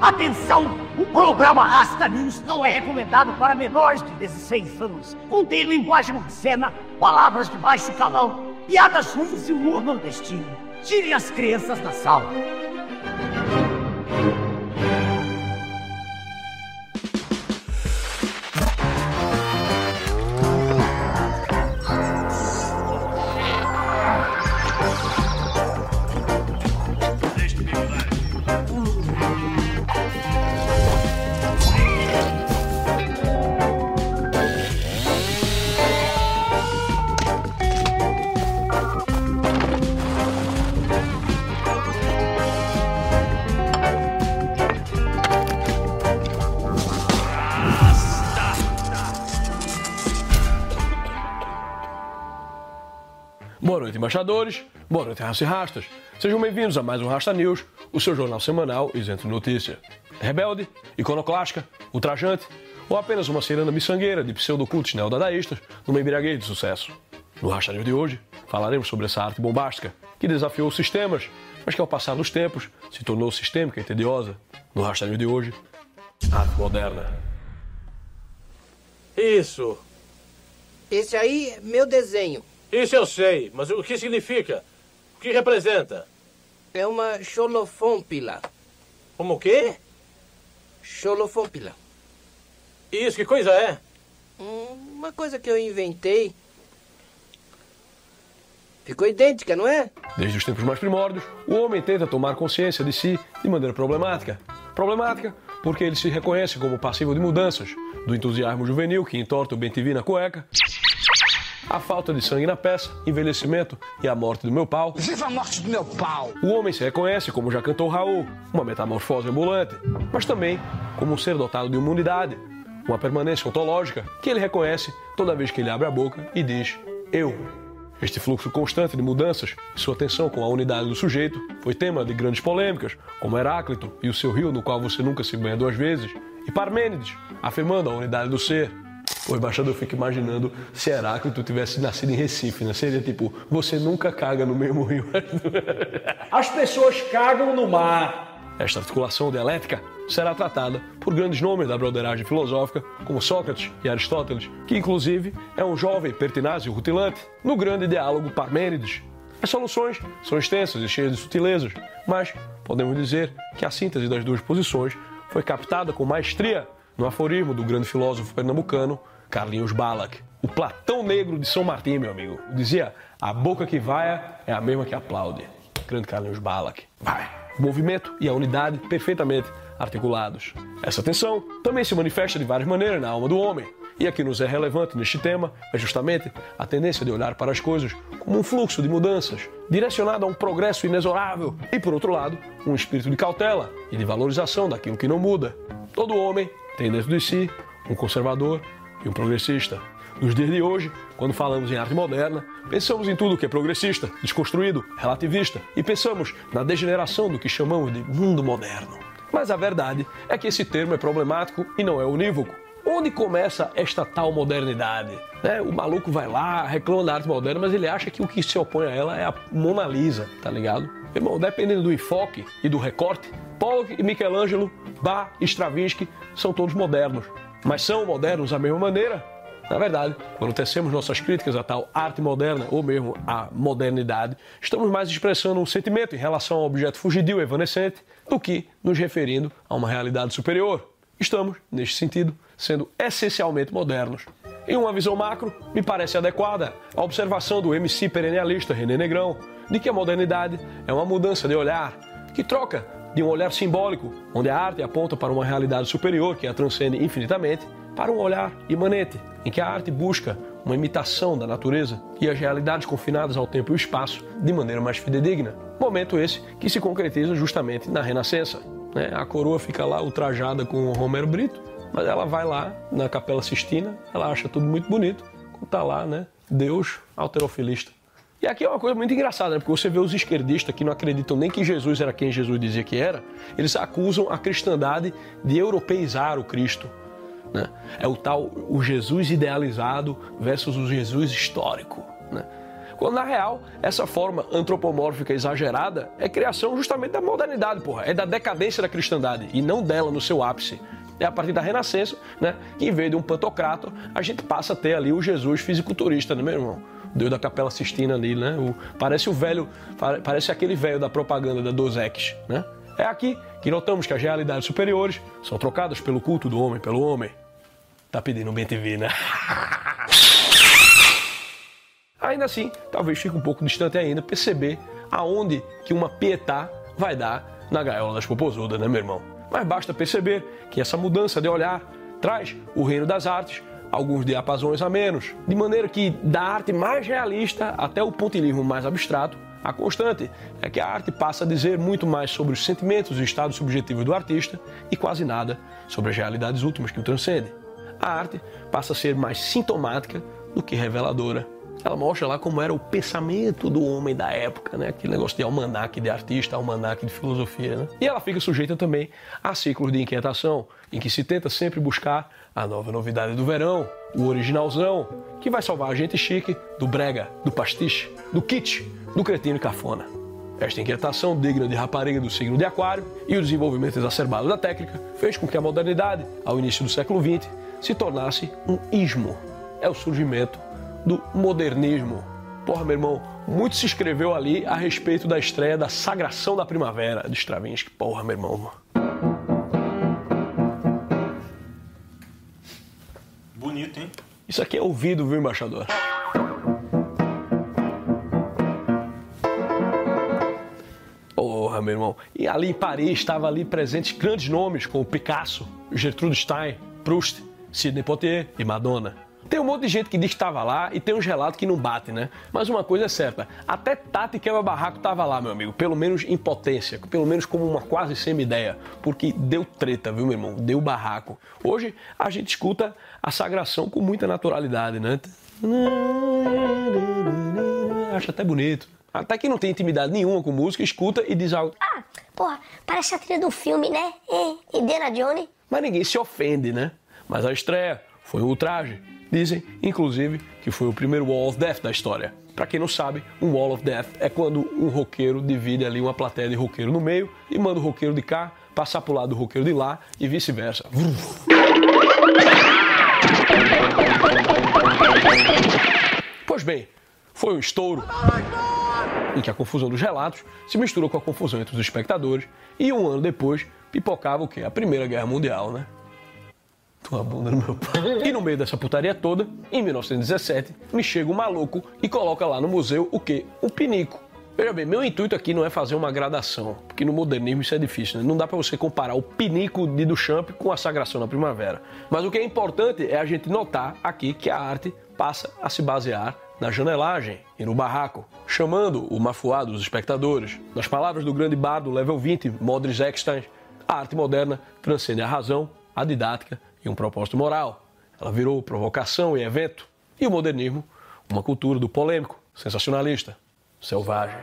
Atenção! O programa Rasta News não é recomendado para menores de 16 anos. Contém linguagem obscena, palavras de baixo calão, piadas ruins e humor nordestino. Tirem as crianças da sala. Boa noite, embaixadores. Boa noite, raças e rastas. Sejam bem-vindos a mais um Rasta News, o seu jornal semanal isento de notícia. Rebelde, iconoclástica, ultrajante ou apenas uma ciranda miçangueira de pseudocultos neodadaístas numa embriaguez de sucesso. No Rasta News de hoje, falaremos sobre essa arte bombástica que desafiou os sistemas, mas que ao passar dos tempos se tornou sistêmica e tediosa. No Rasta News de hoje, arte moderna. Isso. Esse aí é meu desenho. Isso eu sei, mas o que significa? O que representa? É uma xolofômpila. Como o quê? Xolofômpila. Isso, que coisa é? Uma coisa que eu inventei. Ficou idêntica, não é? Desde os tempos mais primórdios, o homem tenta tomar consciência de si de maneira problemática. Problemática porque ele se reconhece como passivo de mudanças, do entusiasmo juvenil que entorta o bem-te-vi na cueca, a falta de sangue na peça, envelhecimento e a morte do meu pau. Viva a morte do meu pau! O homem se reconhece, como já cantou Raul, uma metamorfose ambulante, mas também como um ser dotado de imunidade, uma permanência ontológica que ele reconhece toda vez que ele abre a boca e diz eu. Este fluxo constante de mudanças e sua tensão com a unidade do sujeito foi tema de grandes polêmicas, como Heráclito e o seu rio no qual você nunca se banha duas vezes, e Parmênides, afirmando a unidade do ser. O embaixador fica imaginando se Heráclito tivesse nascido em Recife, né? Seria tipo, você nunca caga no mesmo rio. As pessoas cagam no mar. Esta articulação dialética será tratada por grandes nomes da broderagem filosófica, como Sócrates e Aristóteles, que inclusive é um jovem pertinaz e rutilante, no grande diálogo Parmênides. As soluções são extensas e cheias de sutilezas, mas podemos dizer que a síntese das duas posições foi captada com maestria no aforismo do grande filósofo pernambucano, Carlinhos Balak. O Platão Negro de São Martinho, meu amigo, dizia: a boca que vaia é a mesma que aplaude. Grande Carlinhos Balak. Vai. O movimento e a unidade perfeitamente articulados. Essa tensão também se manifesta de várias maneiras na alma do homem. E a que nos é relevante neste tema é justamente a tendência de olhar para as coisas como um fluxo de mudanças, direcionado a um progresso inexorável e, por outro lado, um espírito de cautela e de valorização daquilo que não muda. Todo homem tem dentro de si um conservador e um progressista. Nos dias de hoje, quando falamos em arte moderna, pensamos em tudo que é progressista, desconstruído, relativista e pensamos na degeneração do que chamamos de mundo moderno. Mas a verdade é que esse termo é problemático e não é unívoco. Onde começa esta tal modernidade? O maluco vai lá, reclama da arte moderna, mas ele acha que o que se opõe a ela é a Mona Lisa, tá ligado? Irmão, dependendo do enfoque e do recorte, Pollock e Michelangelo, Bach e Stravinsky são todos modernos. Mas são modernos da mesma maneira? Na verdade, quando tecemos nossas críticas à tal arte moderna ou mesmo à modernidade, estamos mais expressando um sentimento em relação a um objeto fugidio e evanescente do que nos referindo a uma realidade superior. Estamos, neste sentido, sendo essencialmente modernos. Em uma visão macro, me parece adequada a observação do MC perennialista René Negrão de que a modernidade é uma mudança de olhar que troca de um olhar simbólico, onde a arte aponta para uma realidade superior que a transcende infinitamente, para um olhar imanente, em que a arte busca uma imitação da natureza e as realidades confinadas ao tempo e ao espaço de maneira mais fidedigna. Momento esse que se concretiza justamente na Renascença. A coroa fica lá ultrajada com o Romero Brito, mas ela vai lá na Capela Sistina, ela acha tudo muito bonito, quando está lá, Deus alterofilista. E aqui é uma coisa muito engraçada, porque você vê os esquerdistas que não acreditam nem que Jesus era quem Jesus dizia que era, eles acusam a cristandade de europeizar o Cristo. É o Jesus idealizado versus o Jesus histórico. quando na real essa forma antropomórfica exagerada é criação justamente da modernidade, porra, é da decadência da cristandade e não dela no seu ápice. É a partir da Renascença, né, que em vez de um pantocrator, a gente passa a ter ali o Jesus fisiculturista, né, meu irmão? O Deus da Capela Sistina ali, né? Parece o velho, parece aquele velho da propaganda da Dos Equis, né? É aqui que notamos que as realidades superiores são trocadas pelo culto do homem, pelo homem. Tá pedindo um BTV, né? Ainda assim, talvez fique um pouco distante ainda perceber aonde que uma pietá vai dar na gaiola das popozudas, né, meu irmão? Mas basta perceber que essa mudança de olhar traz o reino das artes alguns diapasões a menos, de maneira que da arte mais realista até o pontilismo mais abstrato, a constante é que a arte passa a dizer muito mais sobre os sentimentos e estados subjetivos do artista e quase nada sobre as realidades últimas que o transcendem. A arte passa a ser mais sintomática do que reveladora. Ela mostra lá como era o pensamento do homem da época, né? Aquele negócio de almanaque de artista, almanaque de filosofia, né? E ela fica sujeita também a ciclos de inquietação, em que se tenta sempre buscar a nova novidade do verão, o originalzão, que vai salvar a gente chique do brega, do pastiche, do kitsch, do cretino e cafona. Esta inquietação digna de rapariga do signo de aquário e o desenvolvimento exacerbado da técnica fez com que a modernidade, ao início do século XX, se tornasse um ismo. É o surgimento do modernismo. Porra, meu irmão, muito se escreveu ali a respeito da estreia da Sagração da Primavera de Stravinsky. Porra, meu irmão. Bonito, hein? Isso aqui é ouvido, viu, embaixador? Porra, meu irmão. E ali em Paris estavam ali presentes grandes nomes como Picasso, Gertrude Stein, Proust, Sidney Pottier e Madonna. Tem um monte de gente que diz que estava lá e tem uns relatos que não batem, né? Mas uma coisa é certa, até Tati Quebra-Barraco estava lá, meu amigo. Pelo menos em potência, pelo menos como uma quase semi-ideia. Porque deu treta, viu, meu irmão? Deu barraco. Hoje a gente escuta a sagração com muita naturalidade, né? Acho até bonito. Até quem não tem intimidade nenhuma com música, escuta e diz algo. Ah, porra, parece a trilha do filme, né? Indiana Jones. Mas ninguém se ofende, né? Mas a estreia foi um ultraje. Dizem, inclusive, que foi o primeiro Wall of Death da história. Pra quem não sabe, um Wall of Death é quando um roqueiro divide ali uma plateia de roqueiro no meio e manda o roqueiro de cá passar pro lado do roqueiro de lá e vice-versa. Pois bem, foi um estouro em que a confusão dos relatos se misturou com a confusão entre os espectadores e um ano depois pipocava o quê? A Primeira Guerra Mundial, né? Tua bunda no meu pau. E no meio dessa putaria toda, em 1917, me chega um maluco e coloca lá no museu o quê? Um pinico. Veja bem, meu intuito aqui não é fazer uma gradação, porque no modernismo isso é difícil, né? Não dá pra você comparar o pinico de Duchamp com a Sagração da Primavera. Mas o que é importante é a gente notar aqui que a arte passa a se basear na janelagem e no barraco, chamando o mafuá dos espectadores. Nas palavras do grande bardo level 20, Modris Ekstein, a arte moderna transcende a razão, a didática, um propósito moral. Ela virou provocação e evento. E o modernismo, uma cultura do polêmico, sensacionalista, selvagem.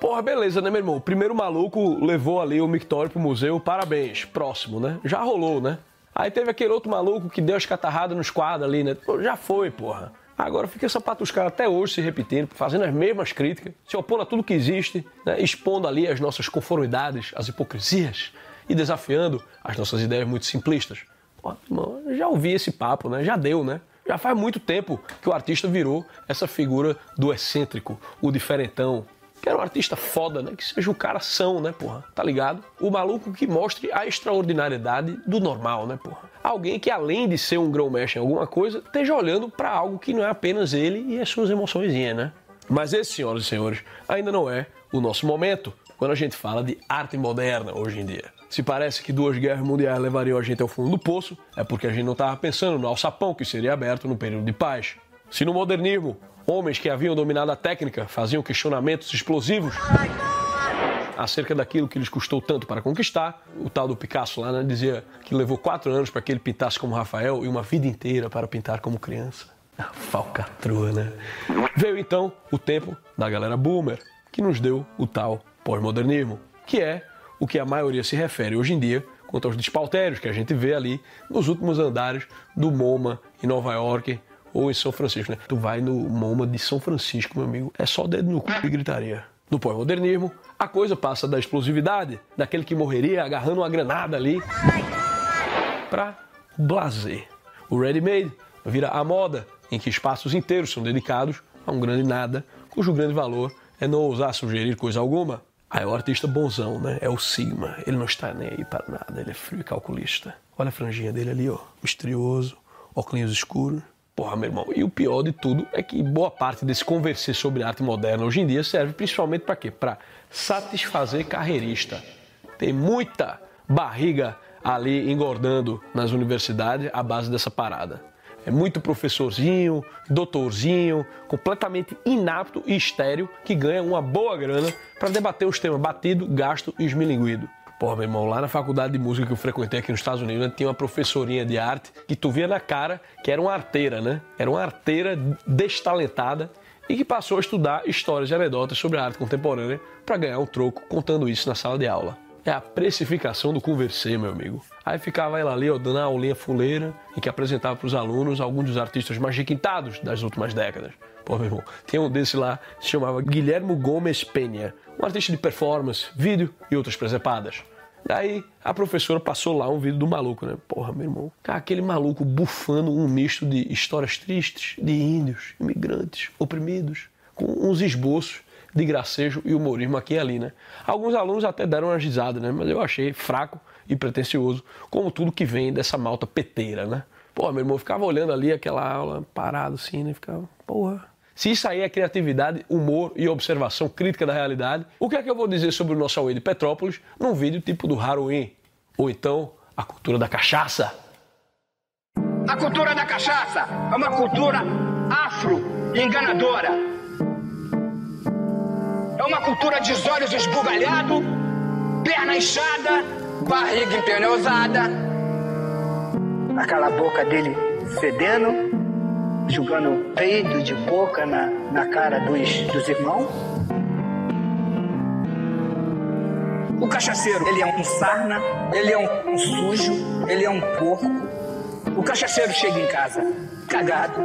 Porra, beleza, né, meu irmão? O primeiro maluco levou ali o mictório pro museu, parabéns, próximo, né? Já rolou, né? Aí teve aquele outro maluco que deu as catarradas nos quadros ali, né? Pô, já foi, porra. Agora fica essa patuscada até hoje se repetindo, fazendo as mesmas críticas, se opondo a tudo que existe, né? Expondo ali as nossas conformidades, as hipocrisias e desafiando as nossas ideias muito simplistas. Já ouvi esse papo, né? Já deu, né? Já faz muito tempo que o artista virou essa figura do excêntrico, o diferentão. Que era um artista foda, né? Que seja um cara são, né, porra? Tá ligado? O maluco que mostre a extraordinariedade do normal, né, porra? Alguém que, além de ser um grão-mestre em alguma coisa, esteja olhando pra algo que não é apenas ele e as suas emoçõezinhas, né? Mas esse, senhoras e senhores, ainda não é o nosso momento quando a gente fala de arte moderna hoje em dia. Se parece que 2 guerras mundiais levariam a gente ao fundo do poço, é porque a gente não estava pensando no alçapão que seria aberto no período de paz. Se no modernismo, homens que haviam dominado a técnica faziam questionamentos explosivos acerca daquilo que lhes custou tanto para conquistar, o tal do Picasso lá, né, dizia que levou 4 anos para que ele pintasse como Rafael e uma vida inteira para pintar como criança. A falcatrua, né? Veio então o tempo da galera boomer, que nos deu o tal pós-modernismo, que é o que a maioria se refere hoje em dia quanto aos despautérios que a gente vê ali nos últimos andares do MoMA em Nova York ou em São Francisco, né? Tu vai no MoMA de São Francisco, meu amigo, é só dedo no cu e gritaria. No pós-modernismo, a coisa passa da explosividade, daquele que morreria agarrando uma granada ali, pra blazer. O ready-made vira a moda, em que espaços inteiros são dedicados a um grande nada, cujo grande valor é não ousar sugerir coisa alguma. Aí o artista bonzão, né? É o Sigma. Ele não está nem aí para nada, ele é frio e calculista. Olha a franjinha dele ali, ó. Misterioso, óculos escuros. Porra, meu irmão, e o pior de tudo é que boa parte desse conversar sobre arte moderna hoje em dia serve principalmente para quê? Para satisfazer carreirista. Tem muita barriga ali engordando nas universidades à base dessa parada. É muito professorzinho, doutorzinho, completamente inapto e estéril, que ganha uma boa grana para debater os temas batido, gasto e esmilinguido. Porra, meu irmão, lá na faculdade de música que eu frequentei aqui nos Estados Unidos, né, tinha uma professorinha de arte que tu via na cara que era uma arteira, né? Era uma arteira destalentada e que passou a estudar histórias e anedotas sobre a arte contemporânea para ganhar um troco contando isso na sala de aula. É a precificação do conversê, meu amigo. Aí ficava ela ali, ó, dando a aulinha fuleira, em que apresentava para os alunos alguns dos artistas mais requintados das últimas décadas. Pô, meu irmão, tem um desse lá, se chamava Guilherme Gomes Penha, um artista de performance, vídeo e outras presepadas. Daí a professora passou lá um vídeo do maluco, né? Porra, meu irmão, cara, aquele maluco bufando um misto de histórias tristes, de índios, imigrantes, oprimidos, com uns esboços de gracejo e humorismo aqui e ali, né? Alguns alunos até deram uma risada, né? Mas eu achei fraco e pretencioso, como tudo que vem dessa malta peteira, né? Pô, meu irmão, ficava olhando ali aquela aula parado assim, né? Ficava, porra. Se isso aí é criatividade, humor e observação crítica da realidade, o que é que eu vou dizer sobre o nosso Away de Petrópolis num vídeo tipo do Halloween? Ou então, a cultura da cachaça. A cultura da cachaça é uma cultura afro-enganadora. É uma cultura de olhos esbugalhados, perna inchada, barriga empenosada. Aquela boca dele fedendo, jogando peido de boca na cara dos irmãos. O cachaceiro, ele é um sarna, ele é um sujo, ele é um porco. O cachaceiro chega em casa cagado,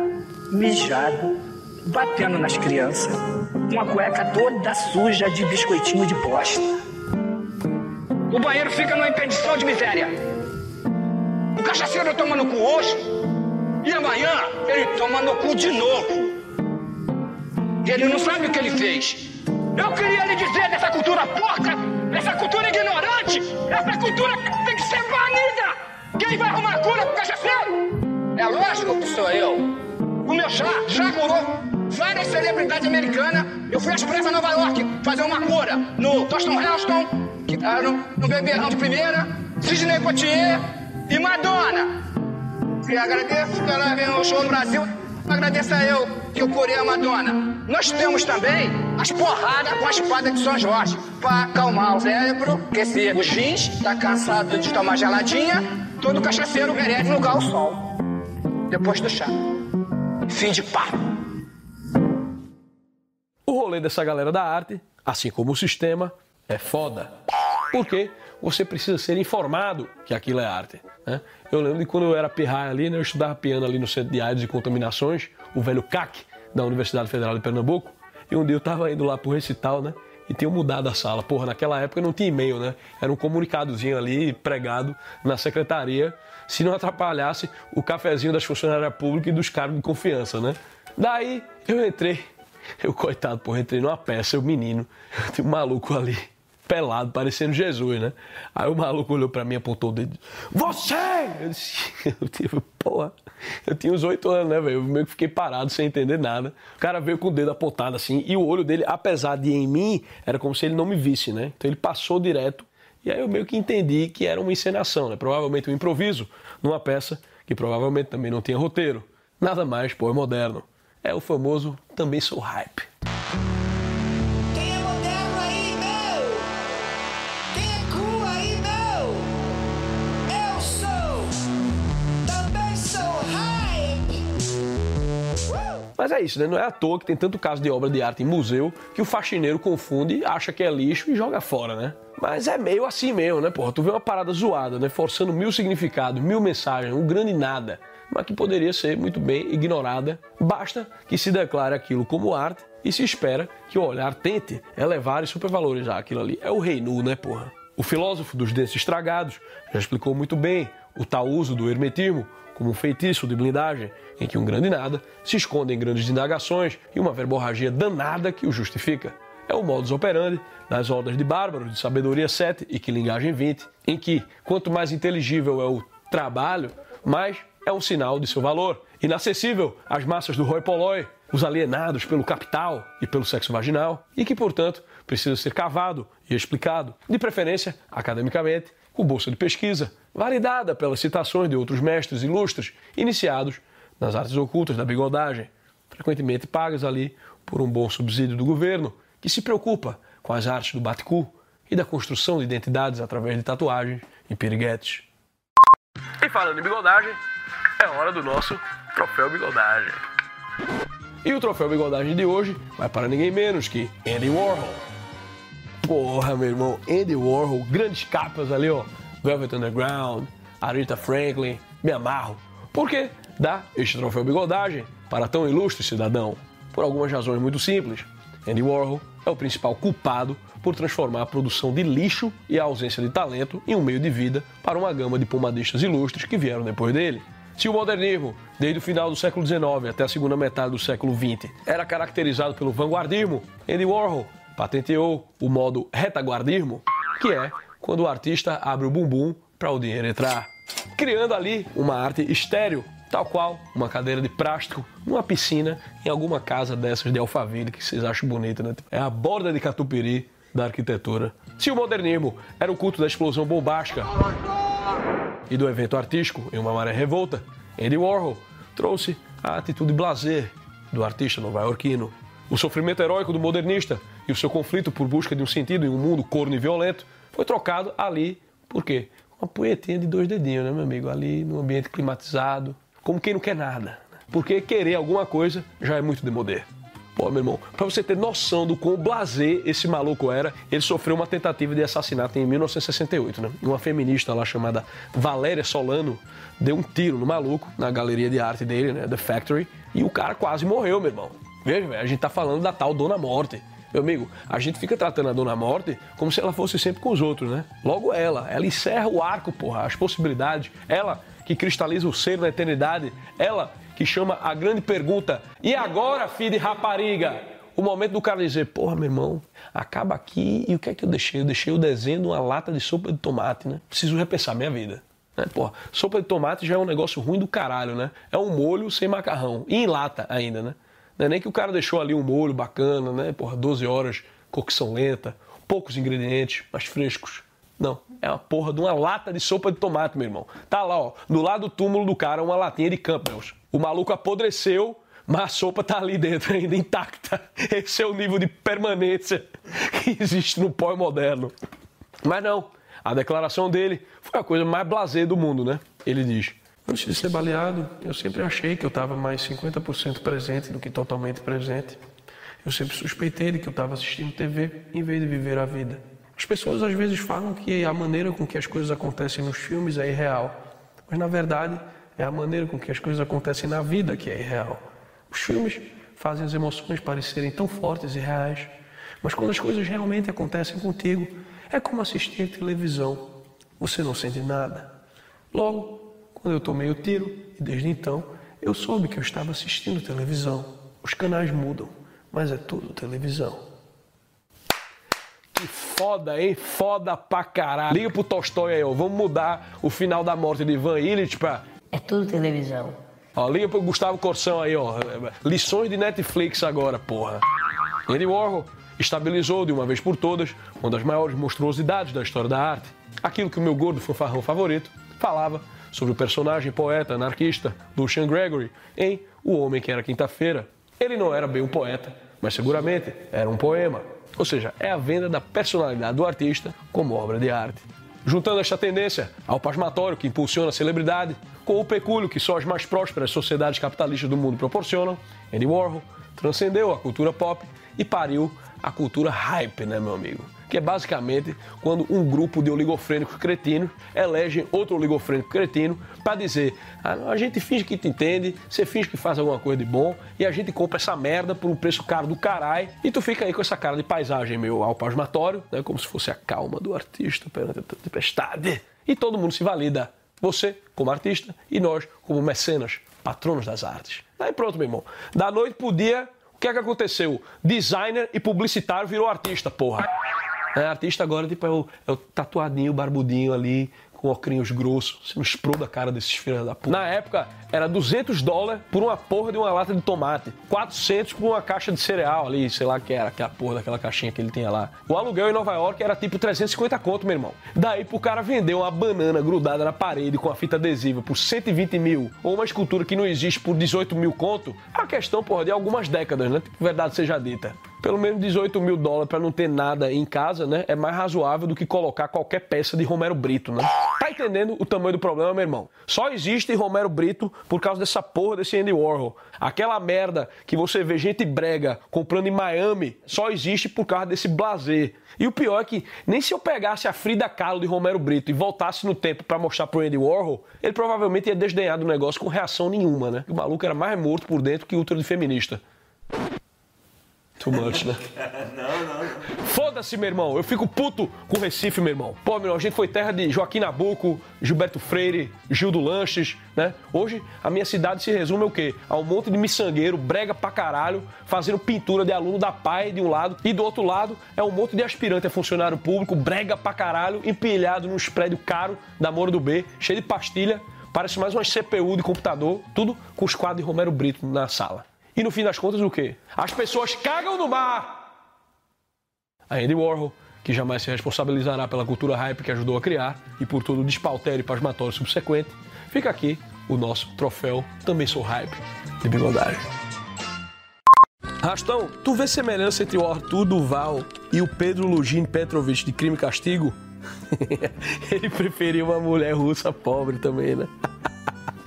mijado, batendo nas crianças. Uma cueca toda suja de biscoitinho de bosta. O banheiro fica numa impedição de miséria. O cachaceiro toma no cu hoje e amanhã ele toma no cu de novo. Ele não sabe o que ele fez. Eu queria lhe dizer dessa cultura porca, dessa cultura ignorante, essa cultura que tem que ser banida. Quem vai arrumar cura pro cachaceiro? É lógico que sou eu. O meu chá curou várias celebridades americanas. Eu fui às pressas a Nova York fazer uma cura no Boston Houston, que era no beberrão de primeira, Sidney Pottier e Madonna. E agradeço que ela veio ao show no Brasil. Agradeço a eu que eu curei a Madonna. Nós temos também as porradas com a espada de São Jorge para acalmar o cérebro, porque se os fins tá cansado de tomar geladinha, todo cachaceiro merece um lugar ao sol depois do chá. Fim de papo. O rolê dessa galera da arte, assim como o sistema, é foda. Porque você precisa ser informado que aquilo é arte, né? Eu lembro de quando eu era pirraia ali, né, eu estudava piano ali no Centro de AIDS e Contaminações, o velho CAC, da Universidade Federal de Pernambuco. E um dia eu tava indo lá pro recital, né? E tinham mudado a sala. Porra, naquela época não tinha e-mail, né? Era um comunicadozinho ali, pregado na secretaria, se não atrapalhasse o cafezinho das funcionárias públicas e dos cargos de confiança, né? Daí eu entrei. Eu, coitado, porra, entrei numa peça, eu menino, tem um maluco ali, pelado, parecendo Jesus, né? Aí o maluco olhou pra mim, apontou o dedo e disse, você! Eu disse, porra, eu tinha uns 8 anos, né, velho? Eu meio que fiquei parado, sem entender nada. O cara veio com o dedo apontado assim, e o olho dele, apesar de em mim, era como se ele não me visse, né? Então ele passou direto, e aí eu meio que entendi que era uma encenação, né? Provavelmente um improviso numa peça que provavelmente também não tinha roteiro. Nada mais, pô, é moderno. É o famoso também sou hype. Quem é moderno aí, meu? Quem é cool aí, meu? Eu sou, também sou hype. Mas é isso, né? Não é à toa que tem tanto caso de obra de arte em museu que o faxineiro confunde, acha que é lixo e joga fora, né? Mas é meio assim mesmo, né, porra? Tu vê uma parada zoada, né? Forçando 1000 significados, 1000 mensagens, um grande nada, mas que poderia ser muito bem ignorada. Basta que se declare aquilo como arte e se espera que o olhar tente elevar e supervalorizar aquilo ali. É o rei nu, né, porra? O filósofo dos dentes estragados já explicou muito bem o tal uso do hermetismo como um feitiço de blindagem, em que um grande nada se esconde em grandes indagações e uma verborragia danada que o justifica. É o modus operandi nas Odas de Bárbaros, de Sabedoria 7 e Que Linguagem 20, em que, quanto mais inteligível é o trabalho, mais é um sinal de seu valor. Inacessível às massas do hoi polloi, os alienados pelo capital e pelo sexo vaginal, e que, portanto, precisa ser cavado e explicado, de preferência, academicamente, com bolsa de pesquisa, validada pelas citações de outros mestres ilustres iniciados nas artes ocultas da bigodagem, frequentemente pagas ali por um bom subsídio do governo, que se preocupa com as artes do baticu e da construção de identidades através de tatuagens e piriguetes. E falando em bigodagem, é hora do nosso Troféu Bigodagem. E o Troféu Bigodagem de hoje vai para ninguém menos que Andy Warhol. Porra, meu irmão, Andy Warhol, grandes capas ali, ó, Velvet Underground, Aretha Franklin, me amarro. Por que dá este Troféu Bigodagem para tão ilustre cidadão? Por algumas razões muito simples. Andy Warhol é o principal culpado por transformar a produção de lixo e a ausência de talento em um meio de vida para uma gama de pomadistas ilustres que vieram depois dele. Se o modernismo, desde o final do século XIX até a segunda metade do século XX, era caracterizado pelo vanguardismo, Andy Warhol patenteou o modo retaguardismo, que é quando o artista abre o bumbum para o dinheiro entrar, criando ali uma arte estéril, tal qual uma cadeira de plástico numa piscina em alguma casa dessas de Alphaville que vocês acham bonita, né? É a borda de catupiry da arquitetura. Se o modernismo era o culto da explosão bombástica e do evento artístico em uma maré revolta, Andy Warhol trouxe a atitude blasé do artista nova-iorquino. O sofrimento heróico do modernista e o seu conflito por busca de um sentido em um mundo corno e violento foi trocado ali, por quê? Uma punhetinha de 2 dedinhos, né, meu amigo? Ali, num ambiente climatizado, como quem não quer nada. Porque querer alguma coisa já é muito demodé. Pô, meu irmão, pra você ter noção do quão blasé esse maluco era, ele sofreu uma tentativa de assassinato em 1968, né? Uma feminista lá chamada Valéria Solano deu um tiro no maluco, na galeria de arte dele, né? The Factory, e o cara quase morreu, meu irmão. Veja, velho, a gente tá falando da tal Dona Morte. Meu amigo, a gente fica tratando a Dona Morte como se ela fosse sempre com os outros, né? Logo ela encerra o arco, porra, as possibilidades. Ela que cristaliza o ser na eternidade. Ela que chama a grande pergunta. E agora, filho de rapariga? O momento do cara dizer, porra, meu irmão, acaba aqui e o que é que eu deixei? Eu deixei o desenho de uma lata de sopa de tomate, né? Preciso repensar minha vida. Né? Porra, sopa de tomate já é um negócio ruim do caralho, né? É um molho sem macarrão. E em lata ainda, né? Não é nem que o cara deixou ali um molho bacana, né? Porra, 12 horas, cocção lenta, poucos ingredientes, mas frescos. Não, é uma porra de uma lata de sopa de tomate, meu irmão. Tá lá, ó, do lado do túmulo do cara, uma latinha de Campbell's. O maluco apodreceu, mas a sopa tá ali dentro ainda intacta. Esse é o nível de permanência que existe no pós-moderno. Mas não, a declaração dele foi a coisa mais blasé do mundo, né? Ele diz... Antes de ser baleado, eu sempre achei que eu estava mais 50% presente do que totalmente presente. Eu sempre suspeitei de que eu estava assistindo TV em vez de viver a vida. As pessoas às vezes falam que a maneira com que as coisas acontecem nos filmes é irreal. Mas na verdade, é a maneira com que as coisas acontecem na vida que é irreal. Os filmes fazem as emoções parecerem tão fortes e reais. Mas quando as coisas realmente acontecem contigo, é como assistir televisão. Você não sente nada. Logo, quando eu tomei o tiro, e desde então, eu soube que eu estava assistindo televisão. Os canais mudam, mas é tudo televisão. Que foda, hein? Foda pra caralho. Liga pro Tolstói aí, ó. Vamos mudar o final da morte de Ivan Illich pra... É tudo televisão. Ó, liga pro Gustavo Corsão aí, ó. Lições de Netflix agora, porra. Andy Warhol estabilizou de uma vez por todas uma das maiores monstruosidades da história da arte. Aquilo que o meu gordo fanfarrão favorito falava sobre o personagem poeta anarquista Lucian Gregory em O Homem que Era Quinta-feira. Ele não era bem um poeta, mas seguramente era um poema. Ou seja, é a venda da personalidade do artista como obra de arte. juntando esta tendência ao pasmatório que impulsiona a celebridade com o pecúlio que só as mais prósperas sociedades capitalistas do mundo proporcionam, Andy Warhol transcendeu a cultura pop e pariu a cultura hype, né, meu amigo? Que é basicamente quando um grupo de oligofrênicos cretinos elegem outro oligofrênico cretino para dizer: ah, não, a gente finge que te entende, você finge que faz alguma coisa de bom e a gente compra essa merda por um preço caro do caralho e tu fica aí com essa cara de paisagem meio alpasmatório, né, como se fosse a calma do artista perante a tempestade. E todo mundo se valida. Você, como artista, e nós, como mecenas, patronos das artes. Daí pronto, meu irmão. Da noite pro dia, o que é que aconteceu? Designer e publicitário virou artista, porra. É, artista agora tipo, é o tatuadinho, barbudinho ali, com ocrinhos grossos, se esprou da cara desses filhos da puta. Na época, era $200 por uma porra de uma lata de tomate, 400 por uma caixa de cereal ali, sei lá que era, aquela porra daquela caixinha que ele tinha lá. O aluguel em Nova York era tipo 350 conto, meu irmão. Daí pro cara vender uma banana grudada na parede com a fita adesiva por 120 mil, ou uma escultura que não existe por 18 mil conto, é uma questão, porra, de algumas décadas, né? Verdade seja dita. Pelo menos $18 mil pra não ter nada em casa, né? É mais razoável do que colocar qualquer peça de Romero Brito, né? Tá entendendo o tamanho do problema, meu irmão? Só existe Romero Brito por causa dessa porra desse Andy Warhol. Aquela merda que você vê gente brega comprando em Miami só existe por causa desse blazer. E o pior é que nem se eu pegasse a Frida Kahlo de Romero Brito e voltasse no tempo pra mostrar pro Andy Warhol, ele provavelmente ia desdenhar do negócio com reação nenhuma, né? O maluco era mais morto por dentro que útero de feminista. Too much, né? Não. Foda-se, meu irmão. Eu fico puto com o Recife, meu irmão. Pô, meu irmão, a gente foi terra de Joaquim Nabuco, Gilberto Freire, Gil do Lanches, né? Hoje, a minha cidade se resume ao quê? A um monte de miçangueiro, brega pra caralho, fazendo pintura de aluno da PAI de um lado e do outro lado é um monte de aspirante a funcionário público, brega pra caralho, empilhado nos prédios caros da Moro do B, cheio de pastilha, parece mais uma CPU de computador, tudo com os quadros de Romero Brito na sala. E no fim das contas, o quê? As pessoas cagam no mar! A Andy Warhol, que jamais se responsabilizará pela cultura hype que ajudou a criar e por todo o despautério e pasmatório subsequente, fica aqui o nosso troféu Também Sou Hype de bigodagem. Rastão, tu vê semelhança entre o Arthur Duval e o Pedro Lugin Petrovich de Crime e Castigo? Ele preferiu uma mulher russa pobre também, né?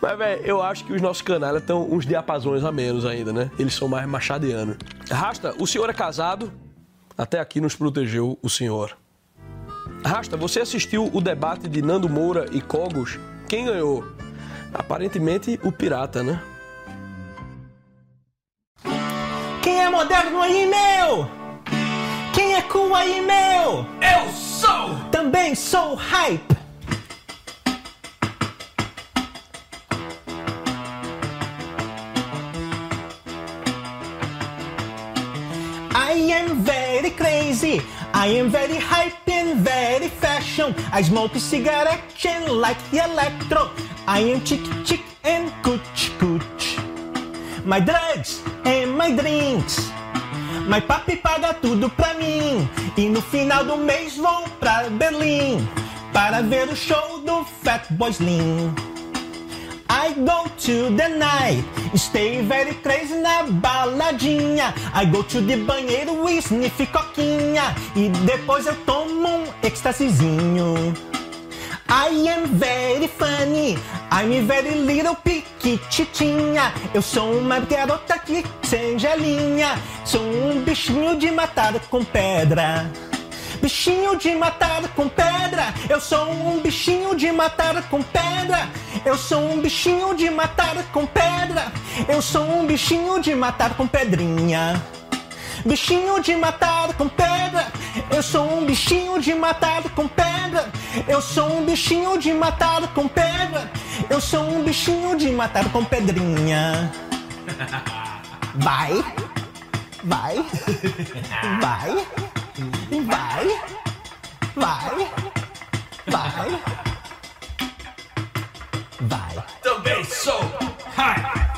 Mas, velho, eu acho que os nossos canalhas estão uns diapasões a menos ainda, né? Eles são mais machadianos. Rasta, o senhor é casado? Até aqui nos protegeu o senhor. Rasta, você assistiu o debate de Nando Moura e Cogos? Quem ganhou? Aparentemente, o pirata, né? Quem é moderno aí, meu? Quem é cool aí, meu? Eu sou! Também sou hype! I am very crazy, I am very hype and very fashion. I smoke cigarette and like the electro. I am chick chick and cooch cooch. My drugs and my drinks. My papi paga tudo pra mim. E no final do mês vou pra Berlim para ver o show do Fatboy Slim. I go to the night, stay very crazy na baladinha. I go to the banheiro e sniff coquinha. E depois eu tomo ecstasyzinho. I am very funny, I'm very little piquititinha. Eu sou uma garota que angelinha. Sou um bichinho de matar com pedra. Bichinho de matar com pedra. Eu sou um bichinho de matar com pedra. Eu sou um bichinho de matar com pedra. Eu sou um bichinho de matar com pedrinha. Bichinho de matar com pedra. Eu sou um bichinho de matar com pedra. Eu sou um bichinho de matar com pedra. Eu sou um bichinho de matar com pedrinha. Vai. Vai. Vai. Vai, vai, vai, vai. Também sou hype.